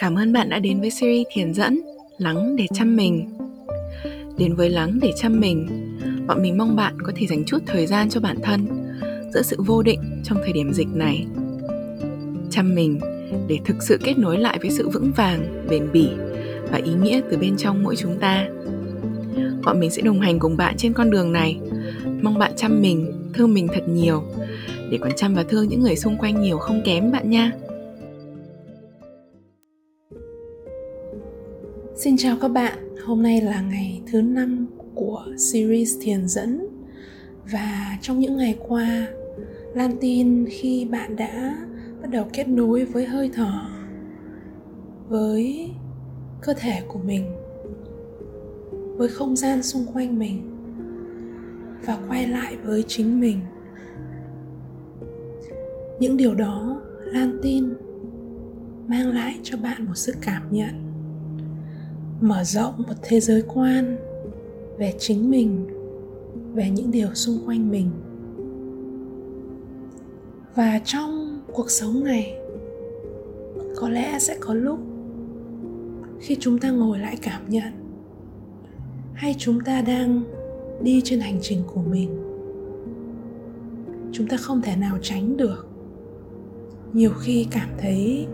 Cảm ơn bạn đã đến với series thiền dẫn Lắng để chăm mình. Đến với Lắng để chăm mình, bọn mình mong bạn có thể dành chút thời gian cho bản thân giữa sự vô định trong thời điểm dịch này. Chăm mình để thực sự kết nối lại với sự vững vàng, bền bỉ và ý nghĩa từ bên trong mỗi chúng ta. Bọn mình sẽ đồng hành cùng bạn trên con đường này. Mong bạn chăm mình, thương mình thật nhiều, để còn chăm và thương những người xung quanh nhiều không kém bạn nha. Xin chào các bạn, hôm nay là ngày thứ 5 của series thiền dẫn. Và trong những ngày qua, Lan tin khi bạn đã bắt đầu kết nối với hơi thở, với cơ thể của mình, với không gian xung quanh mình và quay lại với chính mình. Những điều đó, Lan tin, mang lại cho bạn một sự cảm nhận, mở rộng một thế giới quan về chính mình, về những điều xung quanh mình. Và trong cuộc sống này, có lẽ sẽ có lúc khi chúng ta ngồi lại cảm nhận, hay chúng ta đang đi trên hành trình của mình, chúng ta không thể nào tránh được. Nhiều khi cảm thấy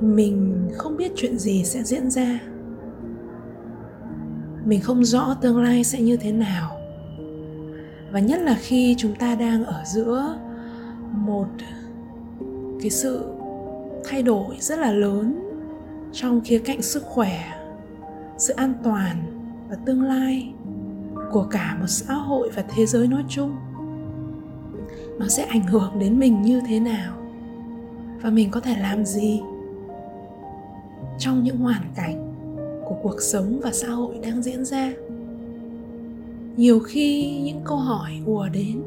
mình không biết chuyện gì sẽ diễn ra, mình không rõ tương lai sẽ như thế nào. Và nhất là khi chúng ta đang ở giữa một cái sự thay đổi rất là lớn trong khía cạnh sức khỏe, sự an toàn và tương lai của cả một xã hội và thế giới nói chung, nó sẽ ảnh hưởng đến mình như thế nào và mình có thể làm gì trong những hoàn cảnh của cuộc sống và xã hội đang diễn ra. Nhiều khi những câu hỏi ùa đến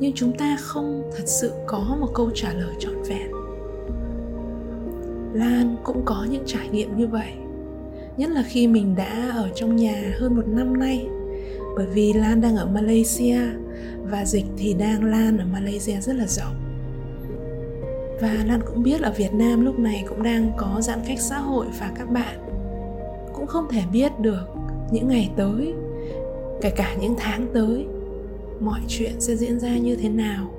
nhưng chúng ta không thật sự có một câu trả lời trọn vẹn. Lan cũng có những trải nghiệm như vậy, nhất là khi mình đã ở trong nhà hơn một năm nay. Bởi vì Lan đang ở Malaysia và dịch thì đang lan ở Malaysia rất là rộng. Và Lan cũng biết là Việt Nam lúc này cũng đang có giãn cách xã hội và các bạn cũng không thể biết được những ngày tới, kể cả những tháng tới, mọi chuyện sẽ diễn ra như thế nào.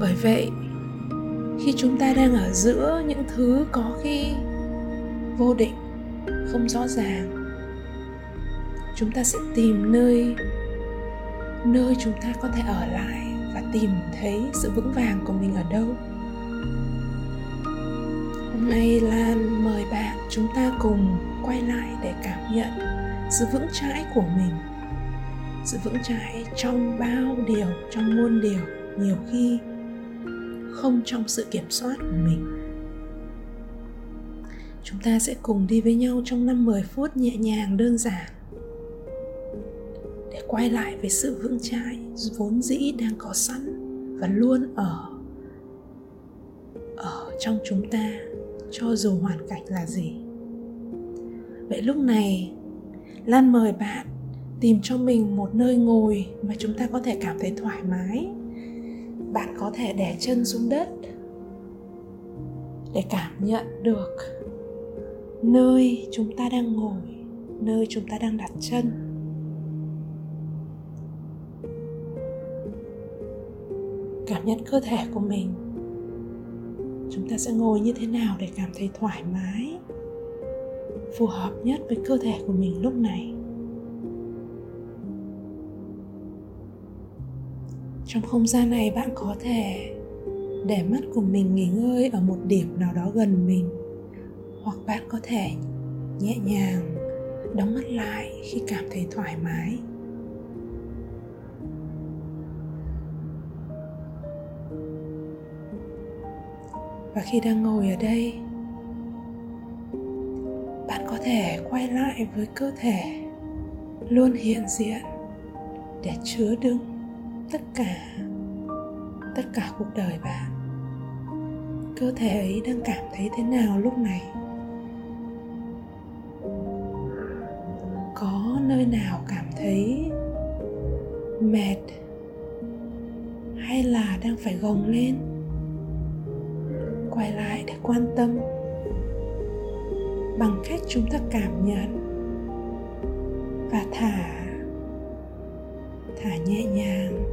Bởi vậy, khi chúng ta đang ở giữa những thứ có khi vô định, không rõ ràng, chúng ta sẽ tìm nơi chúng ta có thể ở lại và tìm thấy sự vững vàng của mình ở đâu. Hôm nay Lan mời bạn chúng ta cùng quay lại để cảm nhận sự vững chãi của mình. Sự vững chãi trong bao điều, trong muôn điều, nhiều khi không trong sự kiểm soát của mình. Chúng ta sẽ cùng đi với nhau trong 5-10 phút nhẹ nhàng, đơn giản, quay lại với sự vững chãi vốn dĩ đang có sẵn và luôn ở trong chúng ta, cho dù hoàn cảnh là gì. Vậy lúc này, Lan mời bạn tìm cho mình một nơi ngồi mà chúng ta có thể cảm thấy thoải mái. Bạn có thể đè chân xuống đất để cảm nhận được nơi chúng ta đang ngồi, nơi chúng ta đang đặt chân. Cảm nhận cơ thể của mình. Chúng ta sẽ ngồi như thế nào để cảm thấy thoải mái, phù hợp nhất với cơ thể của mình lúc này. Trong không gian này, bạn có thể để mắt của mình nghỉ ngơi ở một điểm nào đó gần mình, hoặc bạn có thể nhẹ nhàng đóng mắt lại khi cảm thấy thoải mái. Và khi đang ngồi ở đây, bạn có thể quay lại với cơ thể luôn hiện diện để chứa đựng tất cả cuộc đời bạn. Cơ thể ấy đang cảm thấy thế nào lúc này? Có nơi nào cảm thấy mệt hay là đang phải gồng lên? quay lại để quan tâm bằng cách chúng ta cảm nhận và thả nhẹ nhàng,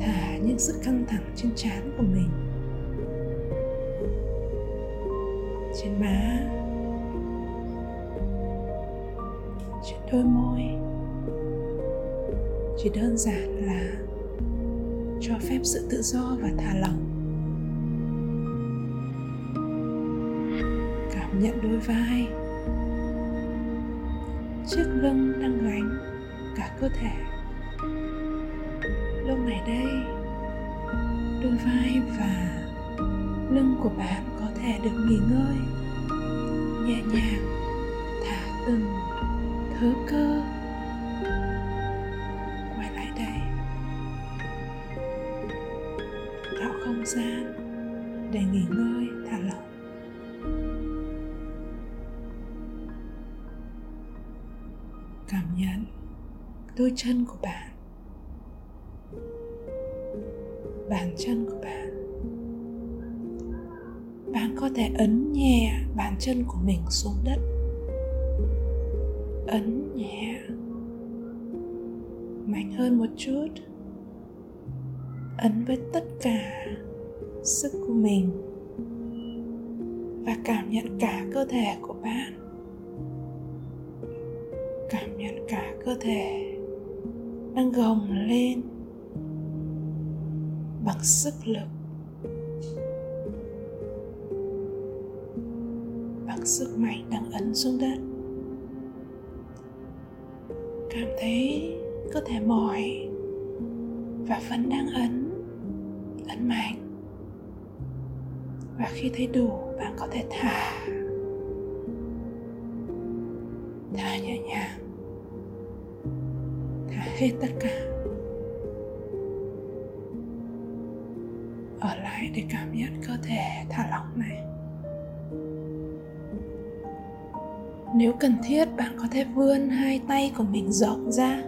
thả những sự căng thẳng trên trán của mình, trên má, trên đôi môi. Chỉ đơn giản là cho phép sự tự do và thả lỏng. Cảm nhận đôi vai, chiếc lưng đang gánh cả cơ thể. Lúc này đây, đôi vai và lưng của bạn có thể được nghỉ ngơi, nhẹ nhàng thả từng thớ cơ quay lại đây, tạo không gian để nghỉ ngơi, thả lỏng. Cảm nhận đôi chân của bạn, bàn chân của bạn. Bạn có thể ấn nhẹ bàn chân của mình xuống đất. Ấn nhẹ, mạnh hơn một chút. Ấn với tất cả sức của mình và cảm nhận cả cơ thể của bạn. Cảm nhận cả cơ thể đang gồng lên bằng sức lực, bằng sức mạnh đang ấn xuống đất. Cảm thấy cơ thể mỏi và vẫn đang ấn mạnh. Và khi thấy đủ, bạn có thể thả nhẹ nhàng, thả hết tất cả. Ở lại để cảm nhận cơ thể thả lỏng này. Nếu cần thiết, bạn có thể vươn hai tay của mình rộng ra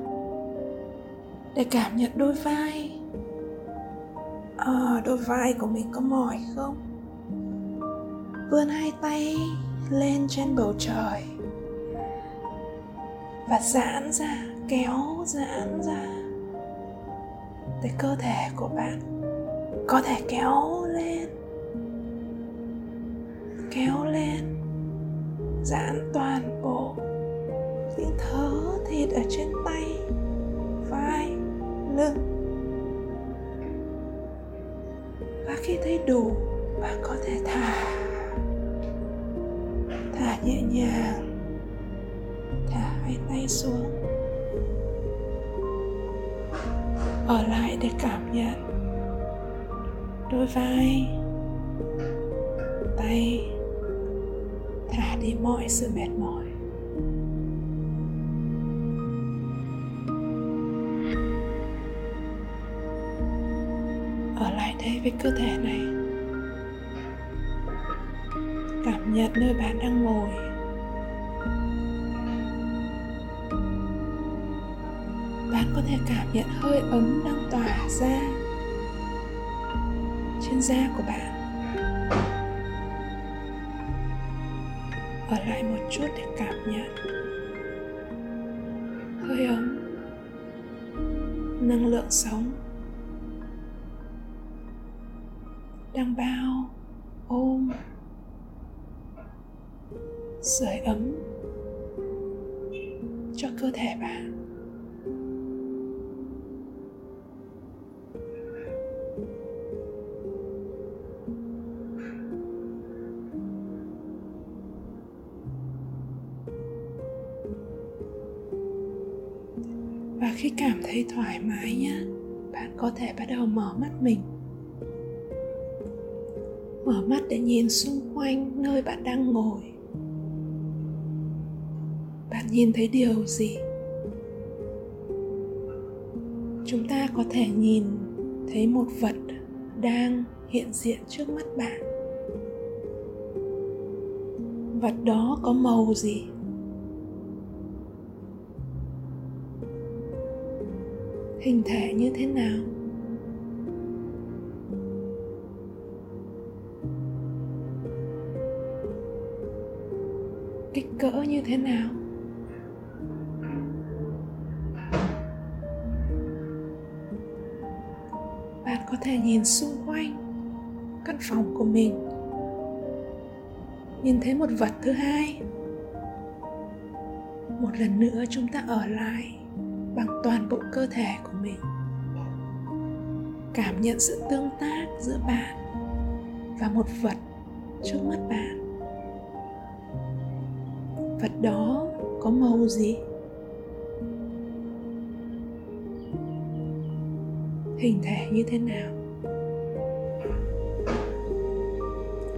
để cảm nhận đôi vai. Đôi vai của mình có mỏi không? Vươn hai tay lên trên bầu trời và giãn ra, kéo giãn ra để cơ thể của bạn có thể kéo lên, giãn toàn bộ những thớ thịt ở trên tay, vai, lưng. Và khi thấy đủ, bạn có thể thả nhẹ nhàng, thả hai tay xuống. Ở lại để cảm nhận đôi vai, tay, thả đi mọi sự mệt mỏi. Ở lại đây với cơ thể này, cảm nhận nơi bạn đang ngồi. Bạn có thể cảm nhận hơi ấm đang tỏa ra trên da của bạn. Ở lại một chút để cảm nhận hơi ấm, năng lượng sống đang bao ôm sưởi ấm cho cơ thể bạn. Và khi cảm thấy thoải mái nhé, bạn có thể bắt đầu mở mắt mình. Mở mắt để nhìn xung quanh nơi bạn đang ngồi. Bạn nhìn thấy điều gì? Chúng ta có thể nhìn thấy một vật đang hiện diện trước mắt bạn. Vật đó có màu gì? Hình thể như thế nào? cỡ như thế nào? Bạn có thể nhìn xung quanh căn phòng của mình, nhìn thấy một vật thứ hai. Một lần nữa chúng ta ở lại bằng toàn bộ cơ thể của mình. Cảm nhận sự tương tác giữa bạn và một vật trước mắt bạn. Vật đó có màu gì? Hình thể như thế nào?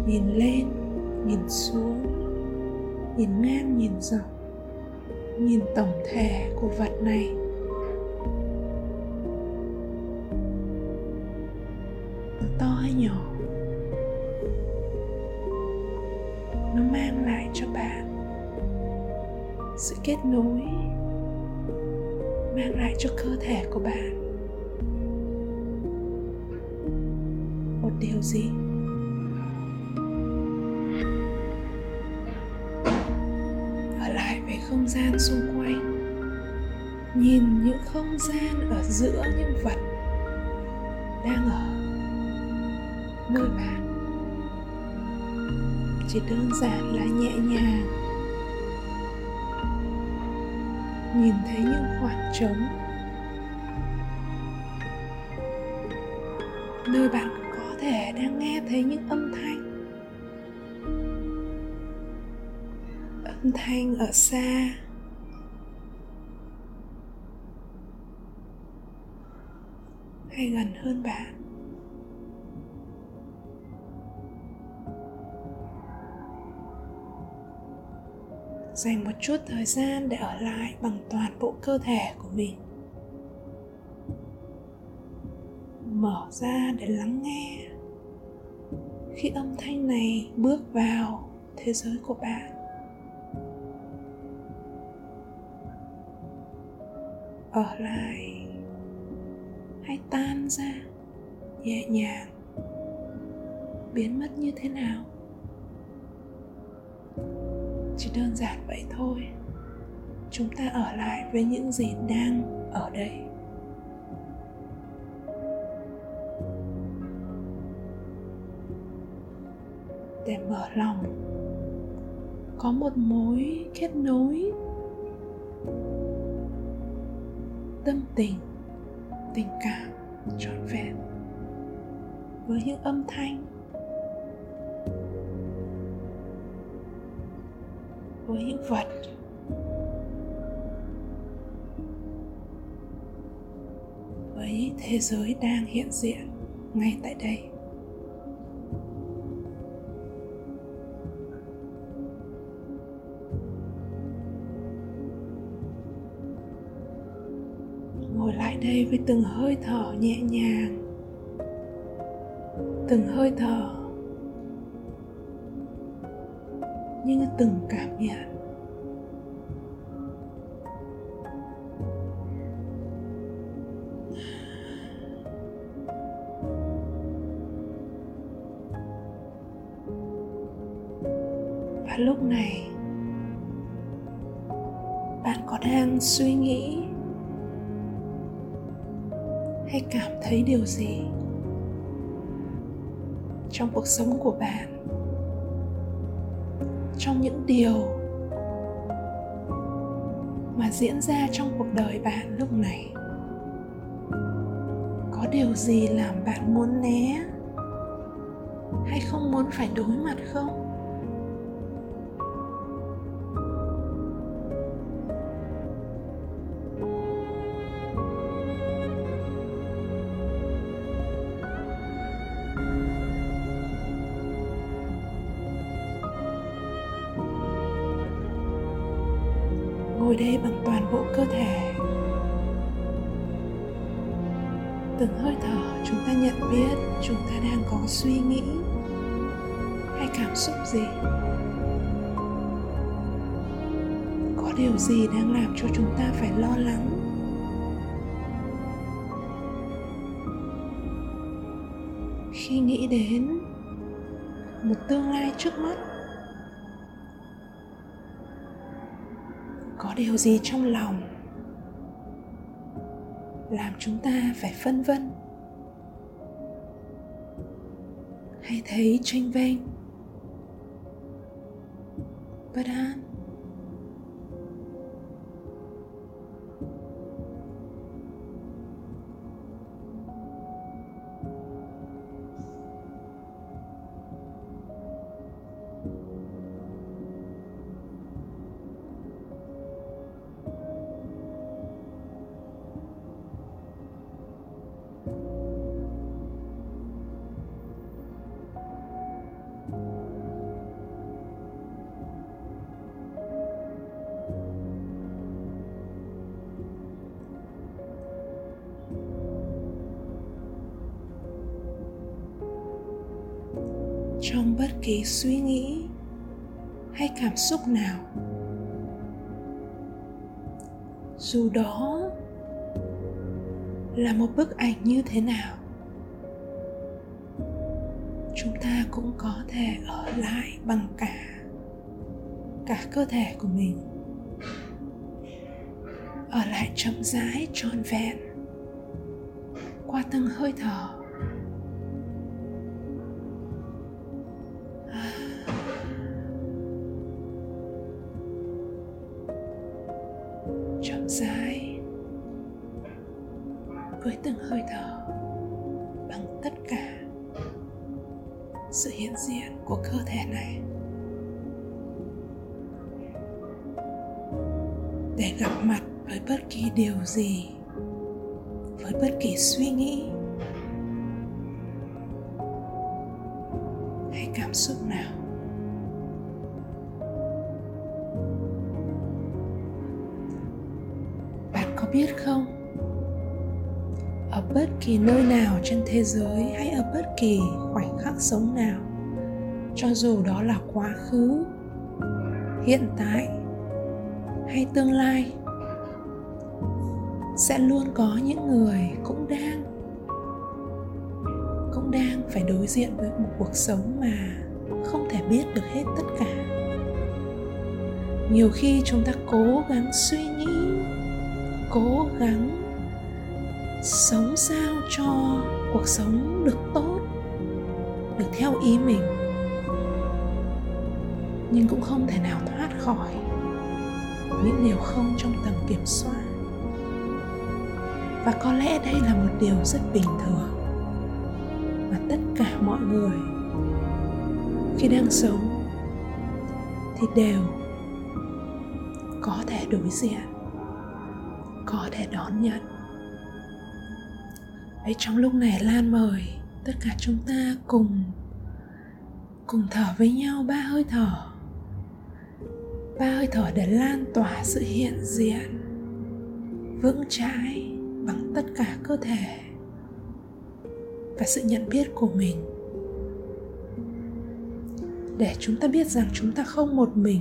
Nhìn lên, nhìn xuống, nhìn ngang, nhìn dọc, nhìn tổng thể của vật này. To hay nhỏ? Nó mang lại cho bạn sự kết nối, mang lại cho cơ thể của bạn một điều gì? Ở lại với không gian xung quanh, nhìn những không gian ở giữa những vật đang ở nơi bạn. Chỉ đơn giản là nhẹ nhàng nhìn thấy những khoảng trống nơi bạn có thể đang nghe thấy những âm thanh ở xa, hay gần hơn bạn. Dành một chút thời gian để ở lại bằng toàn bộ cơ thể của mình. Mở ra để lắng nghe khi âm thanh này bước vào thế giới của bạn. Ở lại hay tan ra nhẹ nhàng, biến mất như thế nào? Chỉ đơn giản vậy thôi. Chúng ta ở lại với những gì đang ở đây. Để mở lòng, có một mối kết nối tâm tình, tình cảm trọn vẹn với những âm thanh, với những vật. Với thế giới đang hiện diện ngay tại đây. Ngồi lại đây với từng hơi thở nhẹ nhàng, từng hơi thở như từng cảm nhận. Và lúc này, bạn có đang suy nghĩ hay cảm thấy điều gì trong cuộc sống của bạn? Trong những điều mà diễn ra trong cuộc đời bạn lúc này, có điều gì làm bạn muốn né hay không muốn phải đối mặt không? Ngồi đây bằng toàn bộ cơ thể. Từng hơi thở chúng ta nhận biết chúng ta đang có suy nghĩ hay cảm xúc gì. Có điều gì đang làm cho chúng ta phải lo lắng? Khi nghĩ đến một tương lai trước mắt, có điều gì trong lòng làm chúng ta phải phân vân hay thấy chênh vênh, bất an? Trong bất kỳ suy nghĩ hay cảm xúc nào, dù đó là một bức ảnh như thế nào, chúng ta cũng có thể ở lại bằng cả cơ thể của mình, ở lại chậm rãi trọn vẹn qua từng hơi thở. Chậm rãi với từng hơi thở, bằng tất cả sự hiện diện của cơ thể này, để gặp mặt với bất kỳ điều gì, với bất kỳ suy nghĩ hay cảm xúc nào. Biết không, ở bất kỳ nơi nào trên thế giới hay ở bất kỳ khoảnh khắc sống nào, cho dù đó là quá khứ, hiện tại hay tương lai, sẽ luôn có những người cũng đang phải đối diện với một cuộc sống mà không thể biết được hết tất cả. Nhiều khi chúng ta cố gắng suy nghĩ, cố gắng sống sao cho cuộc sống được tốt, được theo ý mình, nhưng cũng không thể nào thoát khỏi những điều không trong tầm kiểm soát. Và có lẽ đây là một điều rất bình thường mà tất cả mọi người khi đang sống thì đều có thể đối diện, có thể đón nhận. Đấy, trong lúc này Lan mời tất cả chúng ta cùng thở với nhau 3 hơi thở. 3 hơi thở để lan tỏa sự hiện diện vững chãi bằng tất cả cơ thể và sự nhận biết của mình, để chúng ta biết rằng chúng ta không một mình.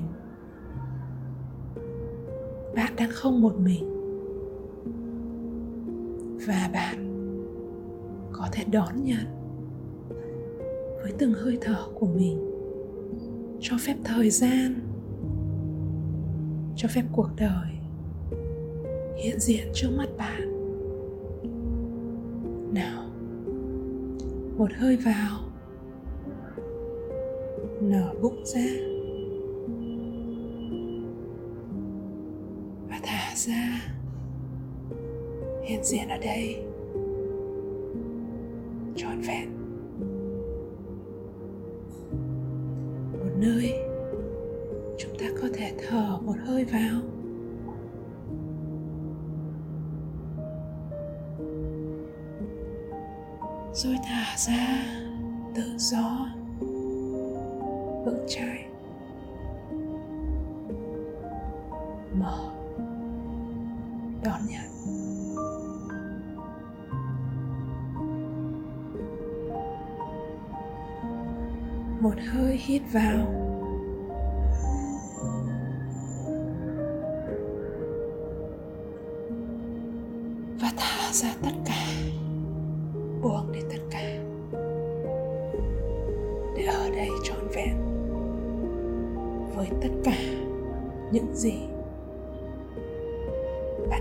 Bạn đang không một mình và bạn có thể đón nhận với từng hơi thở của mình, cho phép thời gian, cho phép cuộc đời hiện diện trước mắt bạn. Nào, 1 hơi vào, nở bụng ra và thả ra. Hiện diện ở đây trọn vẹn, một nơi chúng ta có thể thở 1 hơi vào rồi thả ra tự do, vững chãi, mở, đón nhận. Một hơi hít vào, và thả ra tất cả, buông đi tất cả, để ở đây trọn vẹn với tất cả những gì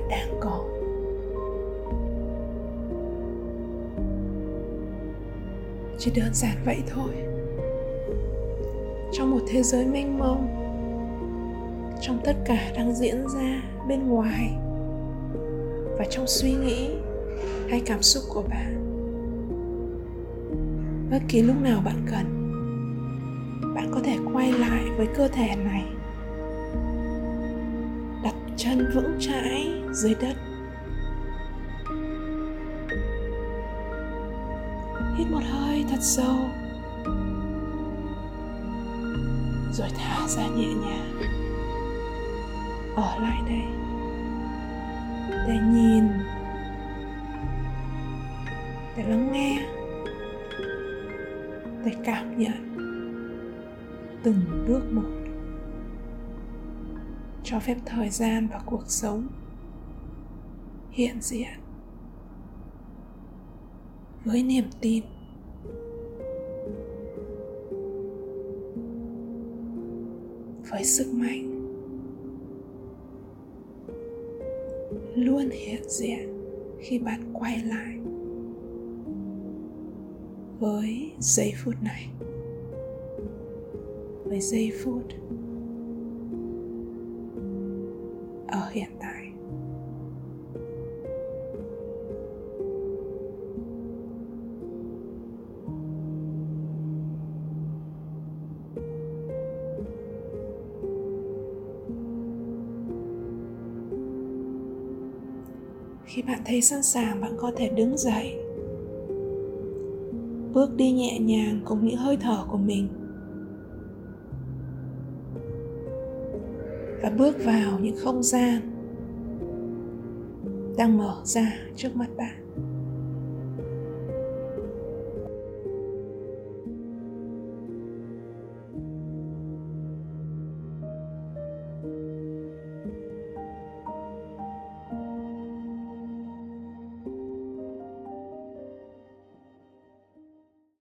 đang có. Chỉ đơn giản vậy thôi. Trong một thế giới mênh mông, trong tất cả đang diễn ra bên ngoài và trong suy nghĩ hay cảm xúc của bạn, bất kỳ lúc nào bạn cần, bạn có thể quay lại với cơ thể này, đặt chân vững chãi dưới đất. Hít một hơi thật sâu, rồi thả ra nhẹ nhàng. Ở lại đây để nhìn, để lắng nghe, để cảm nhận từng bước một. Cho phép thời gian và cuộc sống hiện diện với niềm tin. Với sức mạnh luôn hiện diện khi bạn quay lại với giây phút này, với giây phút ở hiện tại. Khi bạn thấy sẵn sàng, bạn có thể đứng dậy, bước đi nhẹ nhàng cùng những hơi thở của mình và bước vào những không gian đang mở ra trước mắt bạn.